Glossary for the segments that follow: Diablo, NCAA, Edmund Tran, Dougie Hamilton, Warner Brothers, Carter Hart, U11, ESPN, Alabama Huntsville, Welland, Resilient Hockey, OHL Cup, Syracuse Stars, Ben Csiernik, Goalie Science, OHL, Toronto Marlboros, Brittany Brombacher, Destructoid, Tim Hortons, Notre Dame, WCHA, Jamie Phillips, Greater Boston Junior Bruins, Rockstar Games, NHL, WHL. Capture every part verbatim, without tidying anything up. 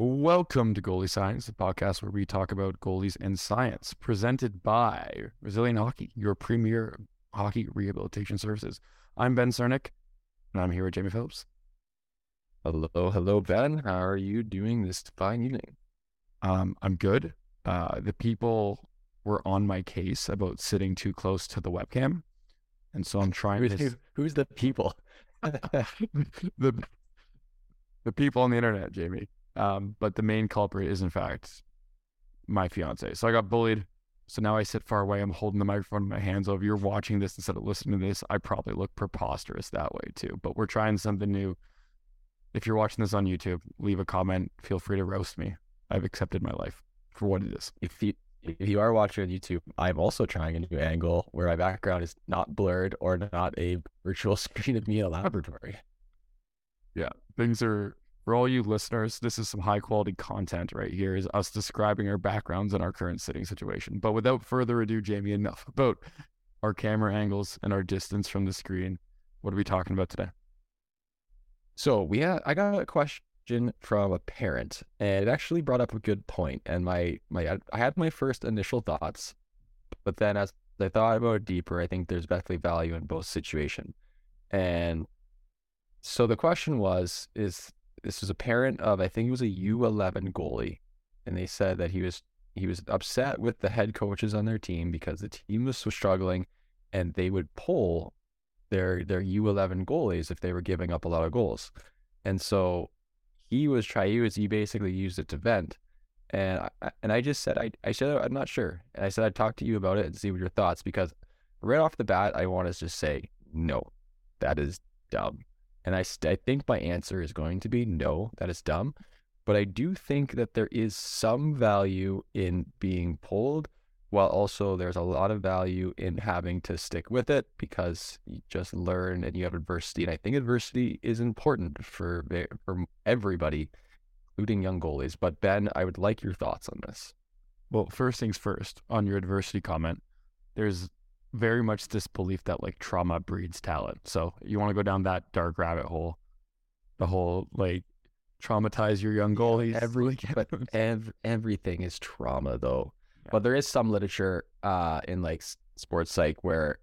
Welcome to Goalie Science, the podcast where we talk about goalies and science, presented by Resilient Hockey, your premier hockey rehabilitation services. I'm Ben Csiernik, and I'm here with Jamie Phillips. Hello, hello, Ben. How are you doing this fine evening? Um, I'm good. Uh, the people were on my case about sitting too close to the webcam, and so I'm trying who's, to... Who's the people? the, the people on the internet, Jamie. Um, but the main culprit is, in fact, my fiance. So I got bullied. So now I sit far away. I'm holding the microphone in my hands. Over. You're watching this instead of listening to this. I probably look preposterous that way too. But we're trying something new. If you're watching this on YouTube, leave a comment. Feel free to roast me. I've accepted my life for what it is. If you if you are watching on YouTube, I'm also trying a new angle where my background is not blurred or not a virtual screen of me in a laboratory. Yeah, things are. For all you listeners, this is some high-quality content right here, is us describing our backgrounds and our current sitting situation. But without further ado, Jamie, enough about our camera angles and our distance from the screen. What are we talking about today? So we had, I got a question from a parent, and it actually brought up a good point. And my my I had my first initial thoughts, but then as I thought about it deeper, I think there's definitely value in both situations. And so the question was, is... This was a parent of, I think it was a U eleven goalie, and they said that he was he was upset with the head coaches on their team because the team was struggling, and they would pull their their U eleven goalies if they were giving up a lot of goals. And so he was try he was he basically used it to vent, and I, and I just said I I said I'm not sure, and I said I'd talk to you about it and see what your thoughts, because right off the bat I want to just say no, that is dumb. And I, I think my answer is going to be no, that is dumb. But I do think that there is some value in being pulled, while also there's a lot of value in having to stick with it, because you just learn and you have adversity. And I think adversity is important for, for everybody, including young goalies. But Ben, I would like your thoughts on this. Well, first things first, on your adversity comment, there's very much this belief that like trauma breeds talent. So you want to go down that dark rabbit hole, the whole like traumatize your young goalies. Yeah, every, but ev- everything is trauma though. Yeah. But there is some literature uh, in like sports psych where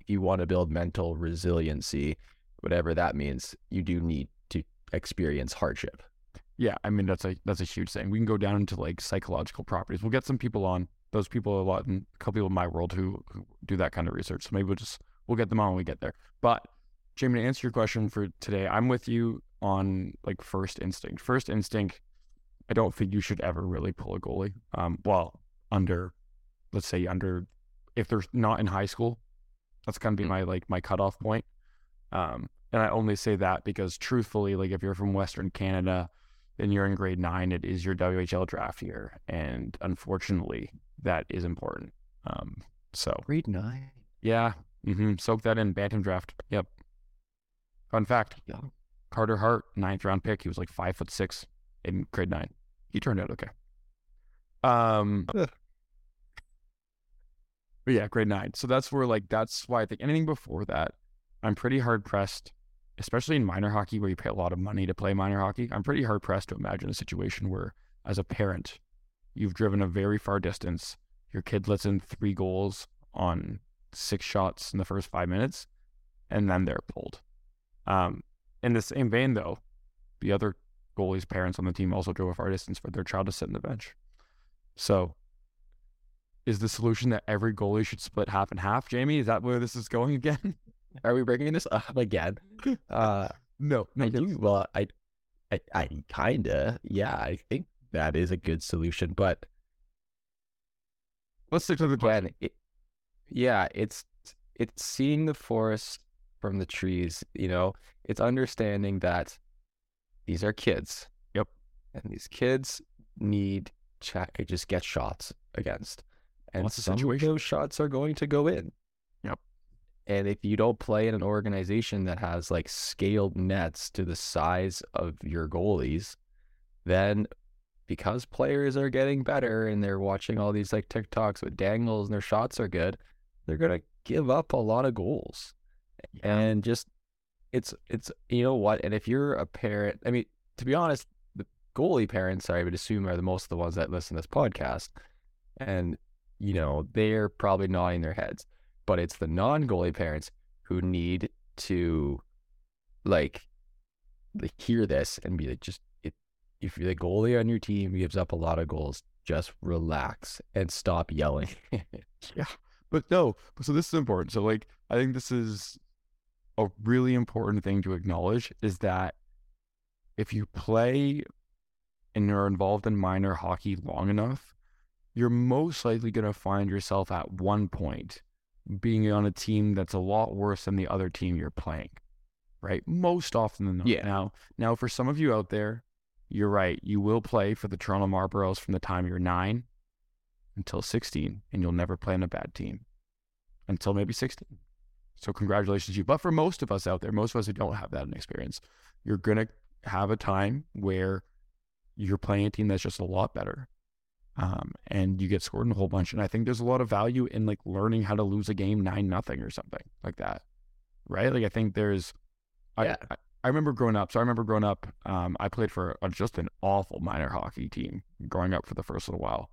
if you want to build mental resiliency, whatever that means, you do need to experience hardship. Yeah. I mean, that's a, that's a huge thing. We can go down into like psychological properties. We'll get some people on. Those people a lot, and a couple people in my world who, who do that kind of research. So maybe we'll just we'll get them on when we get there. But Jamie, to answer your question for today, I'm with you on like first instinct. First instinct, I don't think you should ever really pull a goalie. Um, well, under, let's say under, if they're not in high school, that's gonna be my like my cutoff point. Um, and I only say that because truthfully, like if you're from Western Canada and you're in grade nine, it is your W H L draft year, and unfortunately. That is important. Um, so grade nine. Yeah. Mm-hmm. Soak that in. Bantam draft. Yep. Fun fact. Yeah. Carter Hart, ninth round pick. He was like five foot six in grade nine. He turned out okay. Um, but yeah, grade nine. So that's where like, that's why I think anything before that, I'm pretty hard pressed, especially in minor hockey where you pay a lot of money to play minor hockey. I'm pretty hard pressed to imagine a situation where as a parent, you've driven a very far distance. Your kid lets in three goals on six shots in the first five minutes, and then they're pulled. Um, in the same vein, though, the other goalie's parents on the team also drove a far distance for their child to sit on the bench. So is the solution that every goalie should split half and half, Jamie? Is that where this is going again? Are we breaking this up again? Uh, no. no I do, well, I, I, I kind of, yeah, I think that is a good solution, but let's stick to the plan. It, yeah, it's it's seeing the forest from the trees, you know. It's understanding that these are kids. Yep. And these kids need to just get shots against. And What's the some situation? of those shots are going to go in. Yep. And if you don't play in an organization that has like scaled nets to the size of your goalies, then because players are getting better and they're watching all these like TikToks with dangles and their shots are good, they're going to give up a lot of goals. Yeah. And just, it's, it's, you know what? And if you're a parent, I mean, to be honest, the goalie parents, I would assume, are the most of the ones that listen to this podcast. And, you know, they're probably nodding their heads, but it's the non-goalie parents who need to like, like hear this and be like, just, if the goalie on your team gives up a lot of goals, just relax and stop yelling. yeah. But no, so this is important. So like, I think this is a really important thing to acknowledge is that if you play and you're involved in minor hockey long enough, you're most likely going to find yourself at one point being on a team that's a lot worse than the other team you're playing, right? Most often than not. Yeah. Now, now for some of you out there, you're right. You will play for the Toronto Marlboros from the time you're nine until sixteen, and you'll never play on a bad team until maybe sixteen. So congratulations to you. But for most of us out there, most of us who don't have that experience, you're going to have a time where you're playing a team that's just a lot better, um, and you get scored in a whole bunch. And I think there's a lot of value in like learning how to lose a game nine nothing or something like that, right? Like I think there's... Yeah. I, I, I remember growing up, so I remember growing up, um, I played for a, just an awful minor hockey team growing up for the first little while.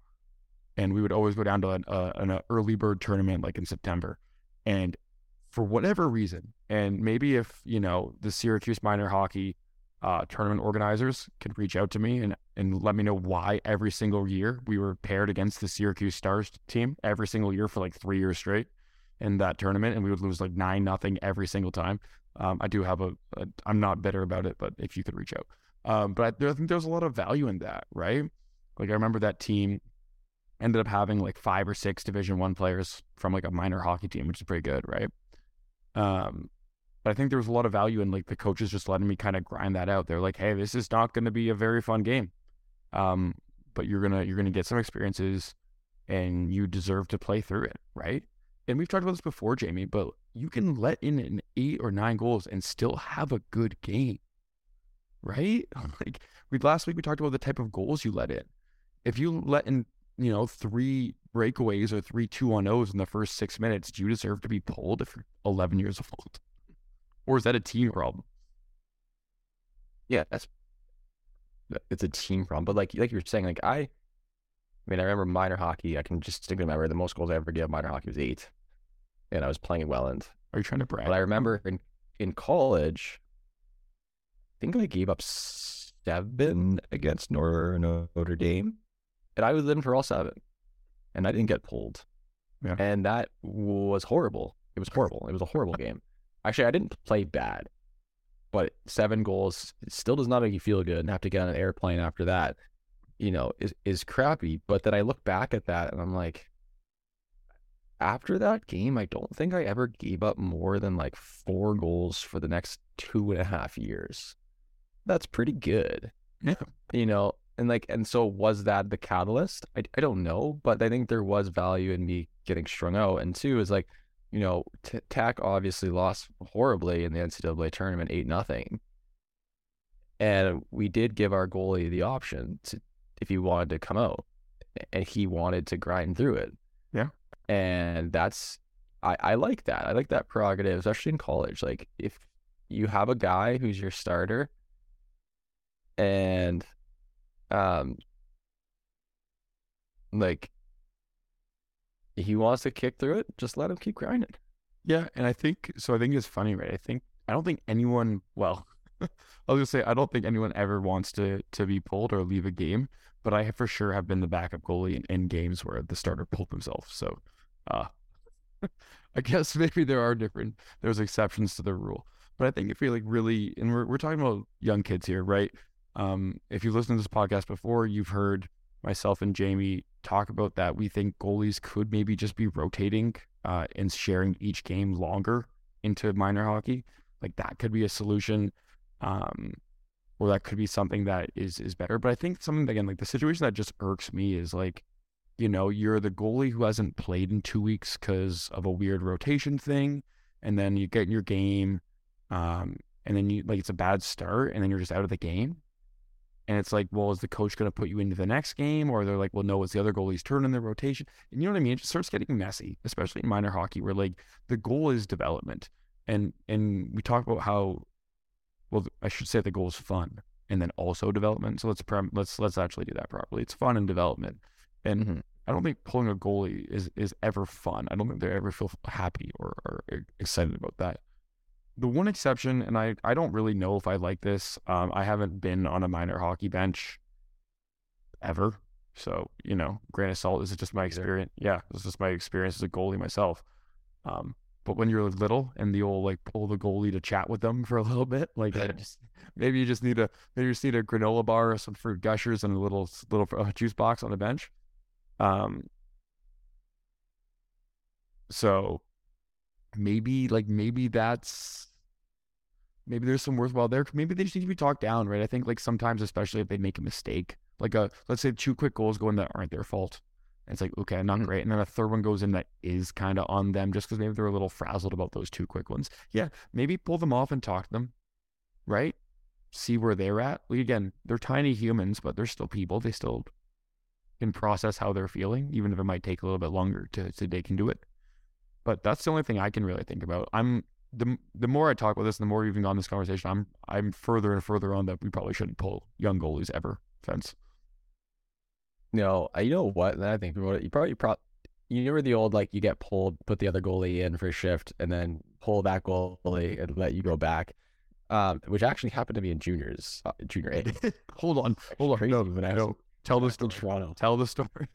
And we would always go down to an, uh, an early bird tournament, like in September. And for whatever reason, and maybe if, you know, the Syracuse minor hockey uh, tournament organizers could reach out to me and, and let me know why every single year we were paired against the Syracuse Stars team every single year for like three years straight in that tournament. And we would lose like nine nothing every single time. Um, I do have a, a, I'm not bitter about it, but if you could reach out. Um, but I, there, I think there's a lot of value in that, right? Like I remember that team ended up having like five or six Division One players from like a minor hockey team, which is pretty good, right? Um, but I think there was a lot of value in like the coaches just letting me kind of grind that out. They're like, hey, this is not going to be a very fun game, um, but you're gonna you're gonna get some experiences, and you deserve to play through it, right? And we've talked about this before, Jamie, but you can let in an eight or nine goals and still have a good game, right? Like we last week, we talked about the type of goals you let in. If you let in, you know, three breakaways or three two-on-ohs in the first six minutes, do you deserve to be pulled if you're eleven years old? Or is that a team problem? Yeah, that's it's a team problem. But like like you were saying, like I, I mean, I remember minor hockey. I can just stick to remember the most goals I ever gave minor hockey was eight. And I was playing at Welland. Are you trying to brag? But I remember in, in college, I think I gave up seven against Notre, Notre Dame. And I was in for all seven. And I didn't get pulled. Yeah. And that was horrible. It was horrible. It was a horrible game. Actually, I didn't play bad. But seven goals, it still does not make you feel good. And have to get on an airplane after that, you know, is, is crappy. But then I look back at that and I'm like, after that game, I don't think I ever gave up more than like four goals for the next two and a half years. That's pretty good. Yeah. You know, and like, and so was that the catalyst? I, I don't know, but I think there was value in me getting strung out. And two is like, you know, T- TAC obviously lost horribly in the N C double A tournament, eight nothing. And we did give our goalie the option to, if he wanted to come out, and he wanted to grind through it. Yeah. And that's, I, I like that. I like that prerogative, especially in college. Like, if you have a guy who's your starter and, um, like, he wants to kick through it, just let him keep grinding. Yeah. And I think, so I think it's funny, right? I think, I don't think anyone, well, I was gonna say, I don't think anyone ever wants to, to be pulled or leave a game, but I for sure have been the backup goalie in, in games where the starter pulled himself. So, uh, I guess maybe there are different, there's exceptions to the rule, but I think if you like really, and we're, we're talking about young kids here, right? Um, if you've listened to this podcast before, you've heard myself and Jamie talk about that. We think goalies could maybe just be rotating uh, and sharing each game longer into minor hockey. Like, that could be a solution, um, or that could be something that is, is better. But I think something, again, like the situation that just irks me is like, you know, you're the goalie who hasn't played in two weeks because of a weird rotation thing, and then you get in your game, um, and then you like it's a bad start, and then you're just out of the game. And it's like, well, is the coach going to put you into the next game? Or they're like, well, no, it's the other goalie's turn in the rotation. And you know what I mean? It just starts getting messy, especially in minor hockey, where like the goal is development. And and we talk about how, well, I should say the goal is fun and then also development. So let's prim- let's let's actually do that properly. It's fun and development. And mm-hmm. I don't think pulling a goalie is, is ever fun. I don't think they ever feel happy or, or excited about that. The one exception, and I, I don't really know if I like this, um, I haven't been on a minor hockey bench ever. So, you know, grain of salt, this is just my experience. Yeah, this is just my experience as a goalie myself. Um, but when you're little and the old, like, pull the goalie to chat with them for a little bit, like, I just, maybe you just need a maybe you just need a granola bar or some fruit gushers and a little little uh, juice box on the bench. Um. So... Maybe like maybe that's maybe there's some worthwhile there. Maybe they just need to be talked down, right? I think like sometimes, especially if they make a mistake, like a let's say two quick goals go in that aren't their fault. And it's like, okay, not mm-hmm. great, and then a third one goes in that is kind of on them, just because maybe they're a little frazzled about those two quick ones. Yeah, maybe pull them off and talk to them, right? See where they're at. Like, again, they're tiny humans, but they're still people. They still can process how they're feeling, even if it might take a little bit longer to so they can do it. But that's the only thing I can really think about. I'm the the more I talk about this, and the more we've gone on this conversation, I'm I'm further and further on that we probably shouldn't pull young goalies ever. Fence. No, I, you know what? And I think about it. You probably pro you remember the old like you get pulled, put the other goalie in for a shift, and then pull that goalie and let you go back. Um, which actually happened to me in juniors, uh, junior A. hold on, hold on. No, when I no. Tell the story. Toronto. Tell the story.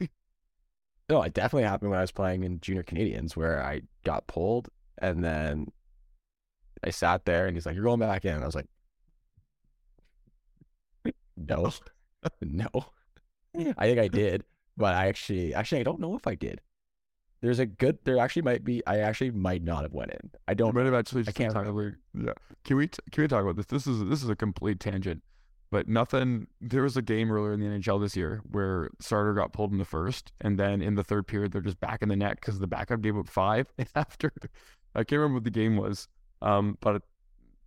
No, it definitely happened when I was playing in junior Canadians where I got pulled and then I sat there and he's like, you're going back in. And I was like, no, no, I think I did, but I actually, actually, I don't know if I did. There's a good, there actually might be, I actually might not have went in. I don't, I can't talk about, yeah. Can we, can we talk about this? This is, this is a complete tangent, but nothing, there was a game earlier in the N H L this year where starter got pulled in the first, and then in the third period, they're just back in the net because the backup gave up five. And after, I can't remember what the game was, um, but it,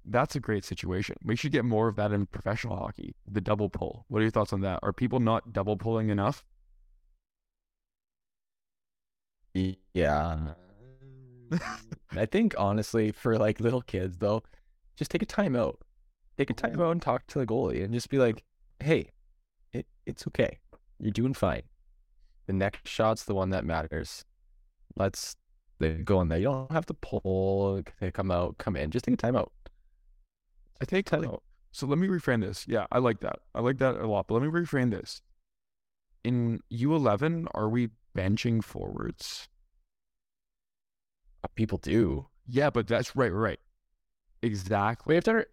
that's a great situation. We should get more of that in professional hockey, the double pull. What are your thoughts on that? Are people not double pulling enough? Yeah. I think, honestly, for like little kids, though, just take a timeout. They can time out and talk to the goalie and just be like, hey, it, it's okay. You're doing fine. The next shot's the one that matters. Let's they go in there. You don't have to pull, they come out, come in. Just take a timeout. I take time out. So let me reframe this. Yeah, I like that. I like that a lot. But let me reframe this. In U eleven, are we benching forwards? People do. Yeah, but that's right, right. Exactly. We have to...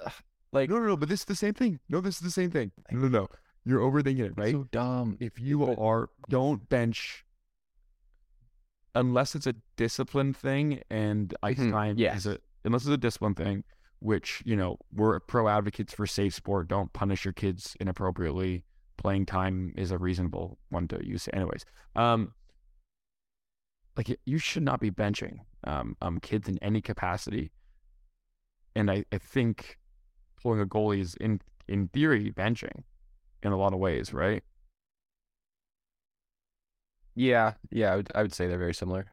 Like, no, no, no, but this is the same thing. No, this is the same thing. No, no, no. You're overthinking it, right? So dumb. If you are, don't bench unless it's a discipline thing and ice mm-hmm. time. Yes. Is a, unless it's a discipline thing, which, you know, we're pro advocates for safe sport. Don't punish your kids inappropriately. Playing time is a reasonable one to use. Anyways, um, like you should not be benching um, um kids in any capacity. And I, I think... pulling a goalie is in in theory, benching in a lot of ways, right? Yeah, yeah, I would, I would say they're very similar.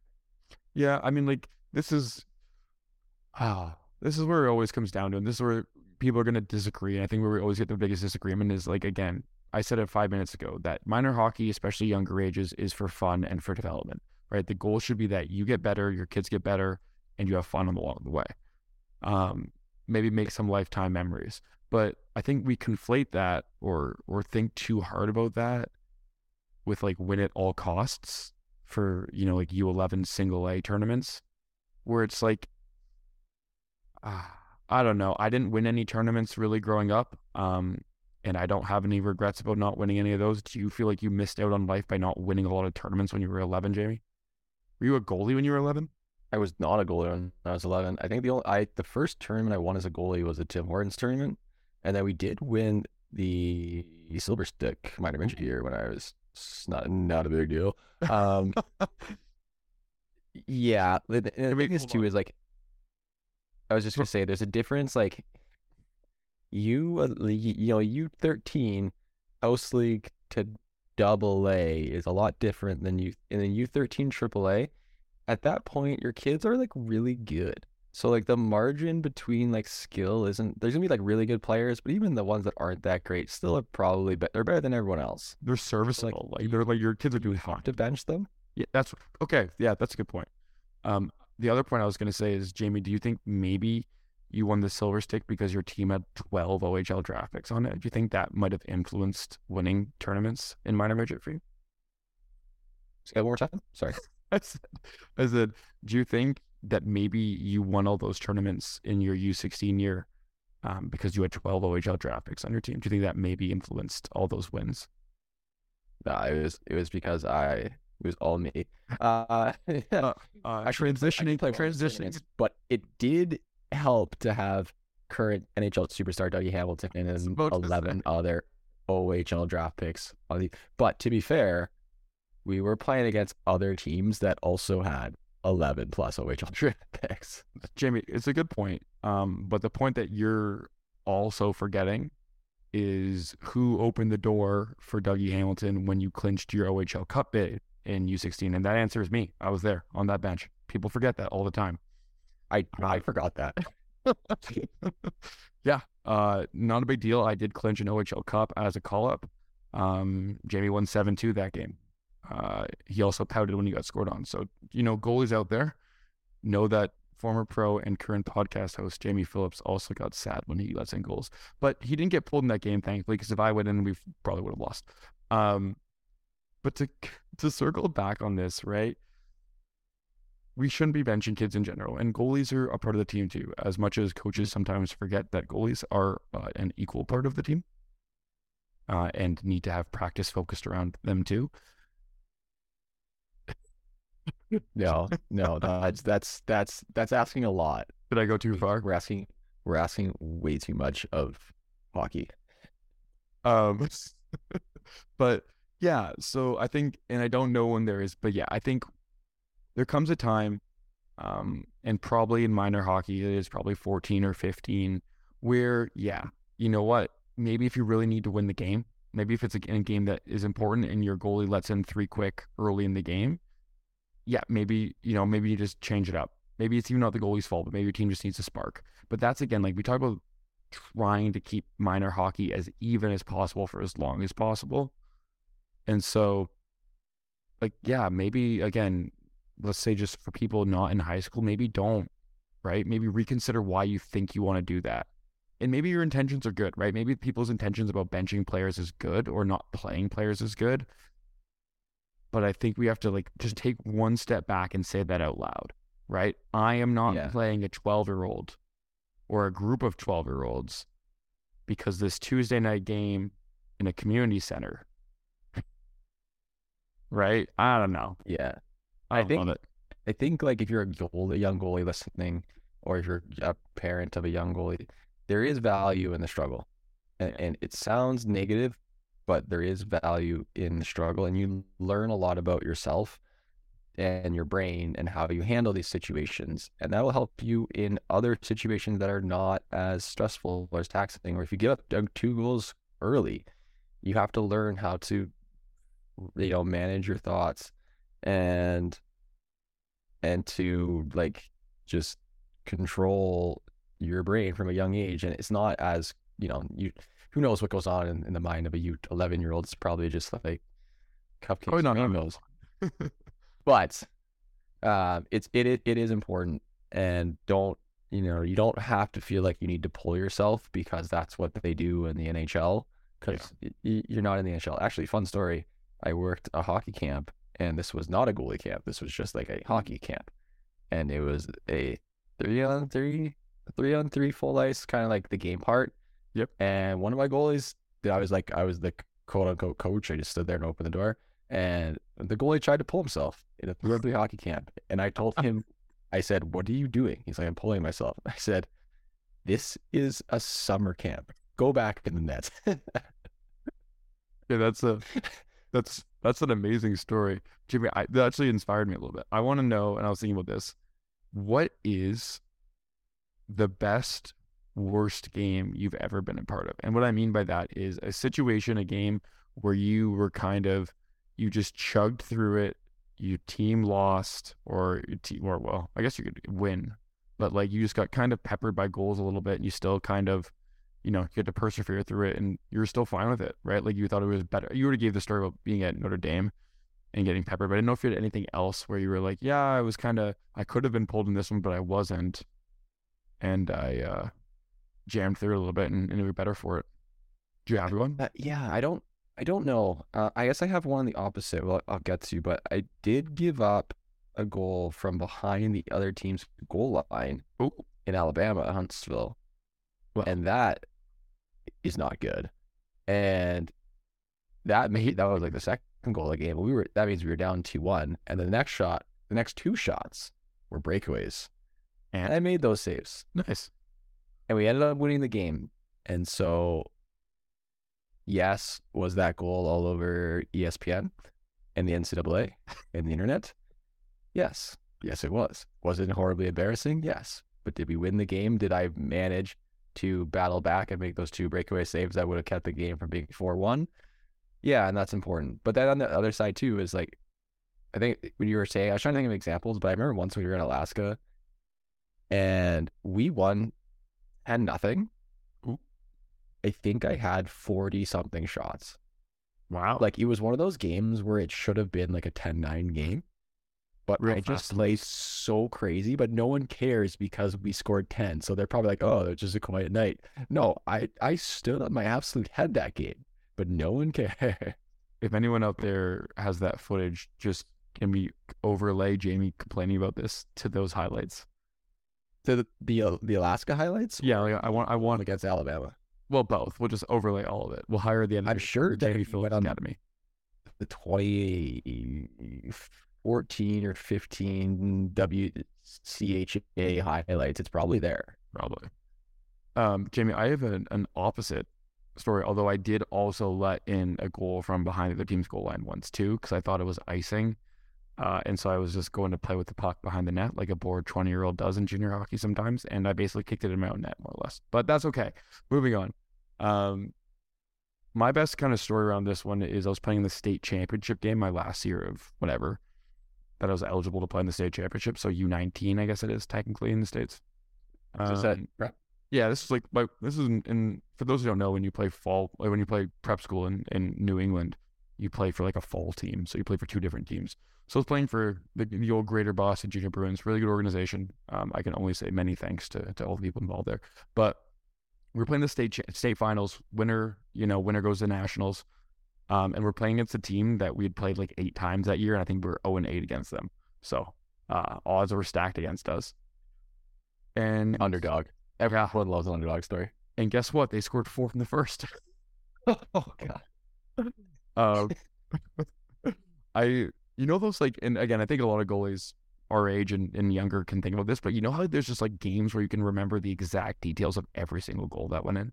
Yeah, I mean, like, this is, ah, this is where it always comes down to, and this is where people are going to disagree, and I think where we always get the biggest disagreement is, like, again, I said it five minutes ago, that minor hockey, especially younger ages, is for fun and for development, right? The goal should be that you get better, your kids get better, and you have fun along the way. Um, maybe make some lifetime memories. But I think we conflate that or or think too hard about that with, like, win at all costs for, you know, like U eleven single A tournaments, where it's like, ah, I don't know. I didn't win any tournaments really growing up, um, and I don't have any regrets about not winning any of those. Do you feel like you missed out on life by not winning a lot of tournaments when you were eleven, Jamie? Were you a goalie when you were eleven? I was not a goalie when I was eleven. I think the only, I the first tournament I won as a goalie was the Tim Hortons tournament, and then we did win the Silver Stick minor midget year when I was not not a big deal. Um, yeah, the, the hey, wait, thing is too on. is like I was just gonna say there's a difference. Like you, uh, you know, U thirteen house league to double A is a lot different than you, and then U thirteen triple A. At that point, your kids are, like, really good. So, like, the margin between, like, skill isn't... There's going to be, like, really good players, but even the ones that aren't that great still are probably... Be- they're better than everyone else. They're serviceable. Like, like, they're, like your kids are doing hard. To bench them? Yeah, that's... Okay, yeah, that's a good point. Um, the other point I was going to say is, Jamie, do you think maybe you won the Silver Stick because your team had twelve O H L draft picks on it? Do you think that might have influenced winning tournaments in minor midget for you? Say that one more time? Sorry. I said, I said, do you think that maybe you won all those tournaments in your U sixteen year um, because you had twelve O H L draft picks on your team? Do you think that maybe influenced all those wins? Nah, it was it was because I it was all me. Uh, uh, uh, transitioning, I transitioning, but it did help to have current N H L superstar Dougie Hamilton and eleven other O H L draft picks on the. But to be fair, we were playing against other teams that also had eleven plus O H L draft picks. Jamie, it's a good point. Um, but the point that you're also forgetting is who opened the door for Dougie Hamilton when you clinched your O H L Cup bid in U sixteen. And that answer is me. I was there on that bench. People forget that all the time. I I forgot that. Yeah, uh, not a big deal. I did clinch an O H L Cup as a call-up. Um, Jamie won seven two that game. Uh, he also pouted when he got scored on. So, you know, goalies out there know that former pro and current podcast host Jamie Phillips also got sad when he lets in goals. But he didn't get pulled in that game, thankfully, because if I went in, we probably would have lost. Um, but to to circle back on this, right, we shouldn't be benching kids in general. And goalies are a part of the team too, as much as coaches sometimes forget that goalies are uh, an equal part of the team uh, and need to have practice focused around them too. No, no, that's that's that's that's asking a lot. Did I go too far? We're asking, we're asking way too much of hockey. Um, but yeah, so I think, and I don't know when there is, but yeah, I think there comes a time, um, and probably in minor hockey, it is probably fourteen or fifteen, where yeah, you know what? Maybe if you really need to win the game, maybe if it's a game that is important and your goalie lets in three quick early in the game. Yeah, maybe, you know, maybe you just change it up. Maybe it's even not the goalie's fault, but maybe your team just needs a spark. But that's, again, like we talk about trying to keep minor hockey as even as possible for as long as possible. And so, like, yeah, maybe, again, let's say just for people not in high school, maybe don't, right? Maybe reconsider why you think you want to do that. And maybe your intentions are good, right? Maybe people's intentions about benching players is good or not playing players is good. But I think we have to, like, just take one step back and say that out loud, right? I am not yeah. playing a twelve-year-old or a group of twelve-year-olds because this Tuesday night game in a community center, right? I don't know. Yeah. I, I don't think, love it. I think, like, if you're a, goal, a young goalie listening or if you're a parent of a young goalie, there is value in the struggle. And, and it sounds negative, but there is value in the struggle, and you learn a lot about yourself and your brain and how you handle these situations. And that will help you in other situations that are not as stressful or as taxing. Or if you give up two goals early, you have to learn how to, you know, manage your thoughts and and to like just control your brain from a young age. And it's not as, you know, you who knows what goes on in, in the mind of a eleven year old. It's probably just like cupcakes and rainbows. But uh, it's it it is important, and don't you know you don't have to feel like you need to pull yourself, because that's what they do in the N H L. Because yeah. you're not in the N H L. Actually, fun story. I worked a hockey camp, and this was not a goalie camp. This was just like a hockey camp, and it was a three on three, three on three full ice, kind of like the game part. Yep. And one of my goalies, I was like, I was the quote unquote coach. I just stood there and opened the door. And the goalie tried to pull himself in a three-on-three hockey camp. And I told him, I said, "What are you doing?" He's like, "I'm pulling myself." I said, "This is a summer camp. Go back in the net." Yeah, that's a that's that's an amazing story, Jimmy. I, that actually inspired me a little bit. I want to know, and I was thinking about this: what is the best, worst game you've ever been a part of? And what I mean by that is a situation, a game where you were kind of you just chugged through it, your team lost, or, your te- or well, I guess you could win, but like you just got kind of peppered by goals a little bit, and you still kind of, you know, you had to persevere through it, and you're still fine with it, right? Like you thought it was better. You already gave the story about being at Notre Dame and getting peppered, but I didn't know if you had anything else where you were like, yeah, I was kind of, I could have been pulled in this one, but I wasn't, and I uh, jammed through it a little bit, and, and it was better for it. Do you have one? Uh, yeah, I don't. I don't know. Uh, I guess I have one on the opposite. Well, I'll get to, but I did give up a goal from behind the other team's goal line Ooh. in Alabama, Huntsville. Wow. And that is not good. And that made, that was like the second goal of the game. We were, that means we were down two one. And the next shot, the next two shots were breakaways. And I made those saves. Nice. And we ended up winning the game. And so... yes, was that goal all over E S P N and the N C double A and the internet? Yes. Yes, it was. Was it horribly embarrassing? Yes. But did we win the game? Did I manage to battle back and make those two breakaway saves that would have kept the game from being four one? Yeah, and that's important. But then on the other side, too, is like, I think when you were saying, I was trying to think of examples, but I remember once we were in Alaska and we won had nothing. I think I had forty-something shots. Wow. Like, it was one of those games where it should have been, like, a ten nine game. But Real I fast. just played so crazy, but no one cares because we scored ten. So they're probably like, oh, it's just a quiet night. No, I, I stood on my absolute head that game, but no one cared. If anyone out there has that footage, just can we overlay Jamie complaining about this to those highlights? To the the, the Alaska highlights? Yeah, like, I want I want against Alabama. Well, both. We'll just overlay all of it. We'll hire the. End I'm sure Jamie Phillips Academy. The twenty fourteen or fifteen W C H A highlights. It's probably there. Probably. Um, Jamie, I have an, an opposite story. Although I did also let in a goal from behind the other team's goal line once too, because I thought it was icing, uh, and so I was just going to play with the puck behind the net like a bored twenty-year-old does in junior hockey sometimes, and I basically kicked it in my own net more or less. But that's okay. Moving on. Um, my best kind of story around this one is I was playing the state championship game my last year of whatever that I was eligible to play in the state championship. So U nineteen, I guess it is technically in the States. Um, is that prep? Yeah, this is like, like this is in, in for those who don't know, when you play fall, like when you play prep school in, in New England, you play for like a fall team. So you play for two different teams. So I was playing for the, the old Greater Boston Junior Bruins, really good organization. Um, I can only say many thanks to, to all the people involved there. But we're playing the state state finals. Winner, you know, winner goes to nationals. Um, and we're playing against a team that we had played like eight times that year, and I think we were oh and eight against them. So uh, odds were stacked against us. And underdog. Everyone loves an underdog story. And guess what? They scored four in the first. Oh, God. Uh, I. You know those, like, and again, I think a lot of goalies our age and, and younger can think about this, but you know how there's just, like, games where you can remember the exact details of every single goal that went in?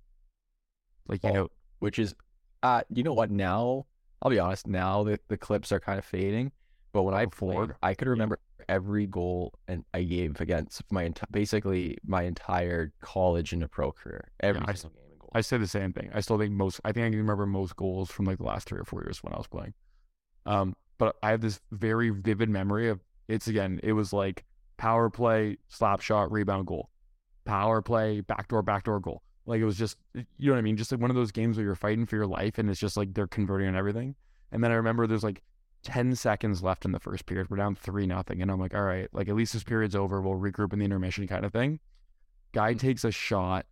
Like, you oh, know. Which is, uh, you know what, now, I'll be honest, now the, the clips are kind of fading, But when I played, I could remember every goal and I gave against my enti- basically my entire college and a pro career. Every yeah, single I, game and goal. I say the same thing. I still think most. I think I can remember most goals from like the last three or four years when I was playing. Um, but I have this very vivid memory of it's again. It was like power play, slap shot, rebound, goal. Power play, backdoor, backdoor, goal. Like it was just, you know what I mean? Just like one of those games where you're fighting for your life and it's just like they're converting on everything. And then I remember there's like ten seconds left in the first period. We're down three nothing. And I'm like, all right, like at least this period's over. We'll regroup in the intermission kind of thing. Guy takes a shot,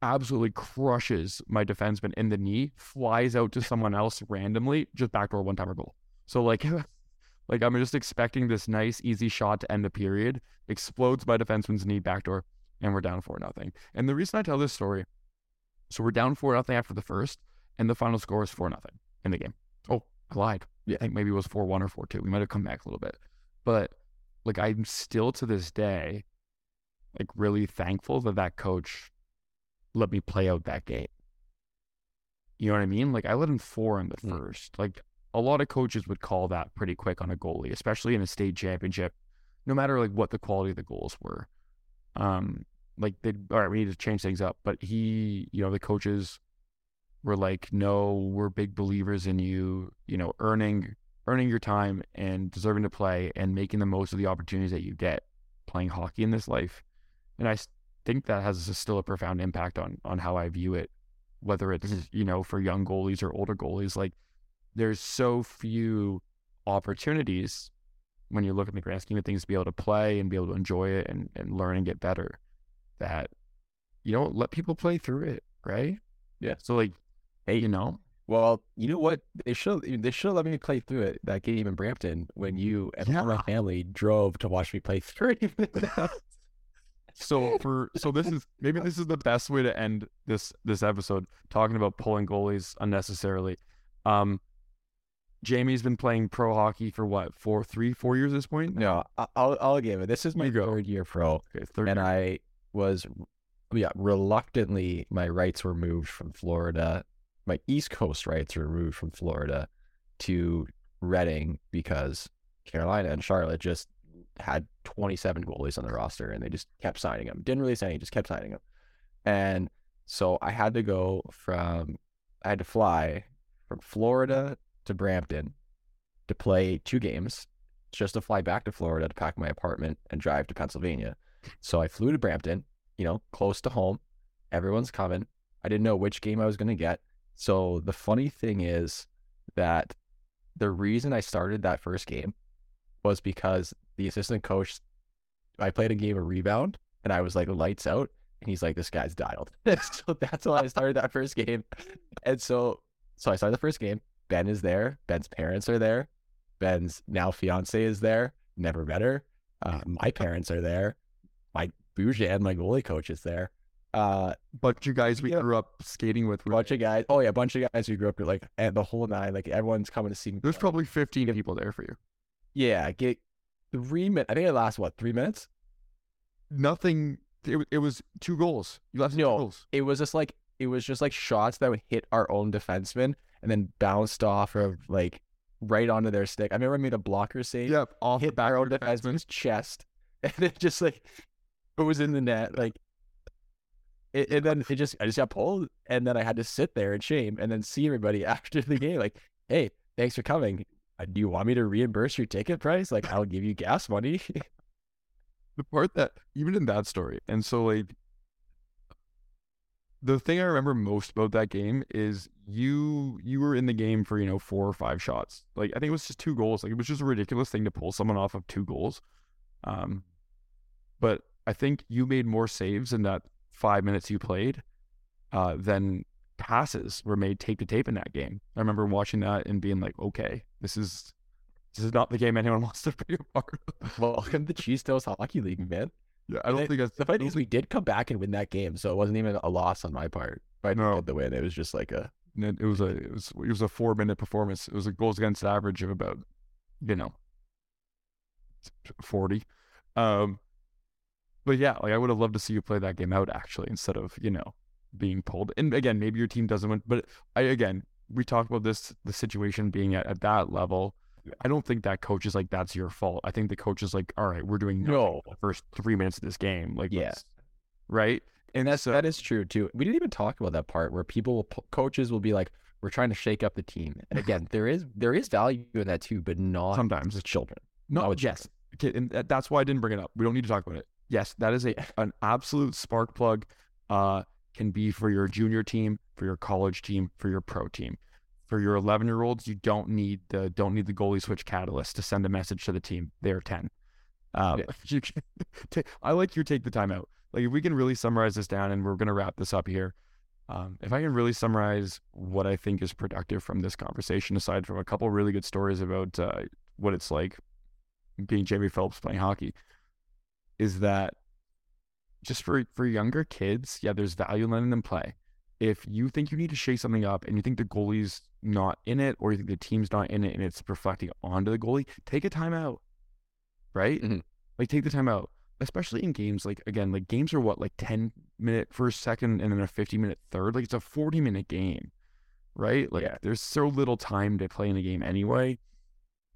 absolutely crushes my defenseman in the knee, flies out to someone else randomly, just backdoor one-timer goal. So like, like I'm just expecting this nice, easy shot to end the period, explodes my defenseman's knee backdoor, and we're down four nothing. And the reason I tell this story, so we're down four nothing after the first, and the final score is four nothing in the game. Oh, I lied. Yeah. I think maybe it was four one or four two. We might have come back a little bit. But, like, I'm still to this day, like, really thankful that that coach let me play out that game. You know what I mean? Like, I let him four in the mm. first. Like, a lot of coaches would call that pretty quick on a goalie, especially in a state championship, no matter, like, what the quality of the goals were. Um, like, they all right, we need to change things up. But he, you know, the coaches were like, no, we're big believers in you, you know, earning earning your time and deserving to play and making the most of the opportunities that you get playing hockey in this life. And I think that has a, still a profound impact on on how I view it, whether it's, you know, for young goalies or older goalies. Like, there's so few opportunities when you look at the grand scheme of things to be able to play and be able to enjoy it and, and learn and get better, that, you know, let people play through it, right? Yeah. So, like, hey, you know, well, you know what? They should they should let me play through it, that game in Brampton, when you and yeah. my family drove to watch me play through it. so for so this is maybe this is the best way to end this this episode, talking about pulling goalies unnecessarily. Um, Jamie's been playing pro hockey for what four, three, four years at this point. No, I'll I'll give it. This is my third year pro, okay, third and year. I was yeah reluctantly my rights were moved from Florida. My East Coast rights were moved from Florida to Reading because Carolina and Charlotte just had twenty-seven goalies on the roster and they just kept signing them. Didn't really sign any, just kept signing them. And so I had to go from, I had to fly from Florida to Brampton to play two games, just to fly back to Florida to pack my apartment and drive to Pennsylvania. So I flew to Brampton, you know, close to home. Everyone's coming. I didn't know which game I was going to get. So the funny thing is that the reason I started that first game was because the assistant coach, I played a game of rebound and I was like lights out and he's like, this guy's dialed. So that's why I started that first game. And so, so I started the first game. Ben is there. Ben's parents are there. Ben's now fiance is there. Never met her. Uh, my parents are there. My Bougie, my goalie coach is there. Uh, bunch of guys we yeah. grew up skating with. Bunch of guys. Oh yeah, bunch of guys we grew up with. Like, and the whole nine. Like, everyone's coming to see me. There's probably fifteen people there for you. Yeah, get three minutes. I think it lasts what three minutes. Nothing. It, it was two goals. You left no, two goals. It was just like it was just like shots that would hit our own defenseman and then bounced off of like right onto their stick. I remember I made a blocker save. Yep, off hit the back our own defenseman's chest, and it just like it was in the net like. It, and then it just, I just got pulled, and then I had to sit there in shame, and then see everybody after the game, like, "Hey, thanks for coming. Do you want me to reimburse your ticket price? Like, I'll give you gas money." The part that even in that story, and so like, the thing I remember most about that game is you you were in the game for you know four or five shots. Like, I think it was just two goals. Like, it was just a ridiculous thing to pull someone off of two goals. Um, but I think you made more saves than that five minutes you played, uh, then passes were made tape to tape in that game. I remember watching that and being like, okay, this is this is not the game anyone wants to be a part of. Welcome to Cheese Toast Hockey League, man. Yeah, I don't and think that's... The fact is we did come back and win that game, so it wasn't even a loss on my part. I no. did the win. It was just like a... It was a, it was, it was a four-minute performance. It was a goals against average of about, you know, forty. Um... But yeah, like I would have loved to see you play that game out actually, instead of, you know, being pulled. And again, maybe your team doesn't win, but I, again, we talked about this, the situation being at, at that level. I don't think that coach is like, that's your fault. I think the coach is like, all right, we're doing no for the first three minutes of this game. Like, yeah. Right. And that's, so, that is true too. We didn't even talk about that part where people, will, coaches will be like, we're trying to shake up the team. And again, there is, there is value in that too, but not sometimes with children. No, not with yes. Children. Okay. And that's why I didn't bring it up. We don't need to talk about it. Yes. That is a, an absolute spark plug, uh, can be for your junior team, for your college team, for your pro team. For your eleven-year-olds, you don't need the don't need the goalie switch catalyst to send a message to the team. They're ten. Um, yeah. Can, I like your take the time out. Like, if we can really summarize this down, and we're going to wrap this up here. Um, if I can really summarize what I think is productive from this conversation, aside from a couple really good stories about uh, what it's like being Jamie Phillips playing hockey, is that just for for younger kids, yeah, there's value in letting them play. If you think you need to shake something up and you think the goalie's not in it, or you think the team's not in it and it's reflecting onto the goalie, take a timeout, right? Mm-hmm. Like, take the timeout, especially in games. Like, again, like games are what, like ten minute first, second, and then a fifty minute third. Like, it's a forty minute game, right? Like, yeah. There's so little time to play in the game anyway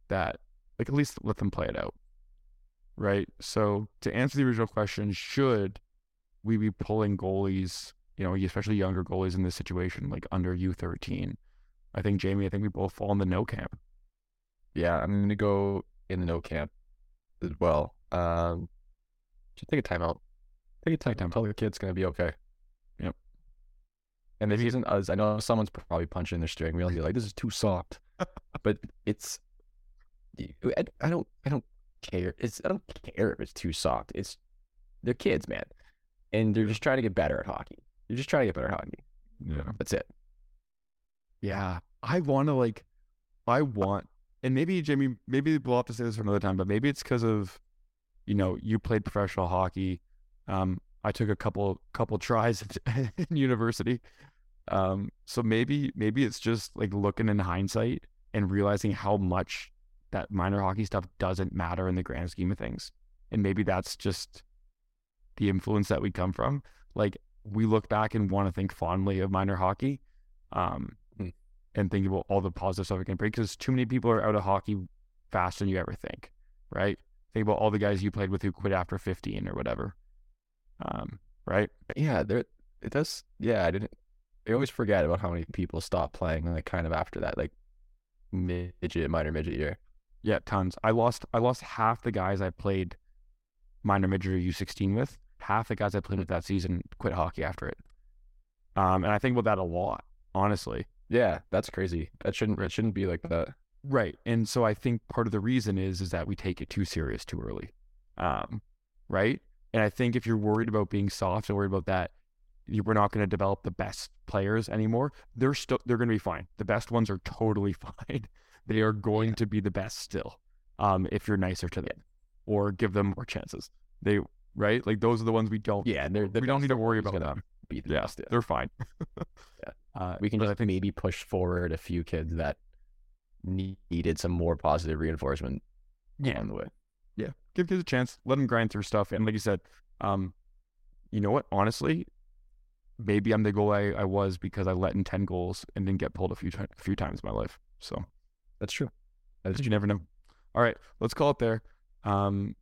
that, like, at least let them play it out, right? So to answer the original question, should we be pulling goalies, you know, especially younger goalies in this situation, like under U thirteen. I think, Jamie, I think we both fall in the no camp. Yeah, I'm going to go in the no camp as well. Um, just take a timeout. Take a timeout. Tell your kid's going to be okay. Yep. And if he isn't, I know someone's probably punching their steering wheel and be like, this is too soft. But it's, I, I don't, I don't care. It's, I don't care if it's too soft. It's, they're kids, man. And they're just trying to get better at hockey. You're just trying to get better hockey. Yeah. That's it. Yeah. I want to, like, I want, and maybe, Jamie, maybe we'll have to say this for another time, but maybe it's because of, you know, you played professional hockey. Um, I took a couple, couple tries in university. Um, so maybe, maybe it's just like looking in hindsight and realizing how much that minor hockey stuff doesn't matter in the grand scheme of things. And maybe that's just the influence that we come from. Like, we look back and want to think fondly of minor hockey, um, mm. and think about all the positive stuff it can bring, because too many people are out of hockey faster than you ever think, right? Think about all the guys you played with who quit after fifteen or whatever, um, right? Yeah, there it does. Yeah, I didn't. I always forget about how many people stop playing, like, kind of after that, like midget, minor midget year. Yeah, tons. I lost. I lost half the guys I played minor midget or U sixteen with. Half the guys I played with that season quit hockey after it. Um, and I think about that a lot, honestly. Yeah, that's crazy. That shouldn't, it shouldn't be like that. Right. And so I think part of the reason is, is that we take it too serious too early. Um, right. And I think if you're worried about being soft and worried about that, you, we're not going to develop the best players anymore. They're still, they're going to be fine. The best ones are totally fine. They are going yeah. to be the best still. Um, if you're nicer to them yeah. or give them more chances, they, right? Like, those are the ones we don't, yeah, they're, they're we don't need to worry about them. Be the yeah, best, yeah, they're fine. yeah. uh, we can just think, maybe push forward a few kids that needed some more positive reinforcement yeah. along the way. Yeah. Give kids a chance. Let them grind through stuff. And like you said, um, you know what? Honestly, maybe I'm the goalie I, I was because I let in ten goals and didn't get pulled a few, t- a few times in my life. So that's true. That's, you never know. All right. Let's call it there. Um,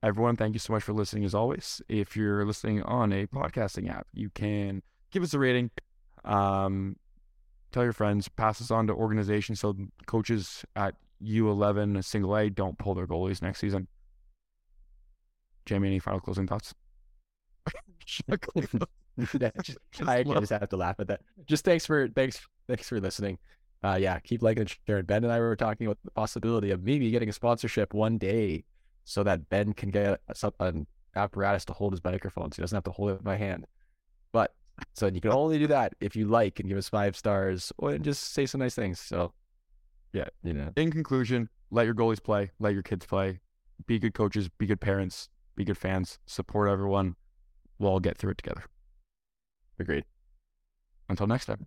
Everyone, thank you so much for listening, as always. If you're listening on a podcasting app, you can give us a rating, um, tell your friends, pass us on to organizations so coaches at U eleven single A don't pull their goalies next season. Jamie, any final closing thoughts? yeah, just, I just have to laugh at that. Just thanks for thanks thanks for listening. Uh, yeah, keep liking and sharing. Ben and I were talking about the possibility of maybe getting a sponsorship one day, so that Ben can get an apparatus to hold his microphone, so he doesn't have to hold it in my hand. But so you can only do that if you like and give us five stars or and just say some nice things. So yeah, you know. In conclusion, let your goalies play, let your kids play, be good coaches, be good parents, be good fans, support everyone. We'll all get through it together. Agreed. Until next time.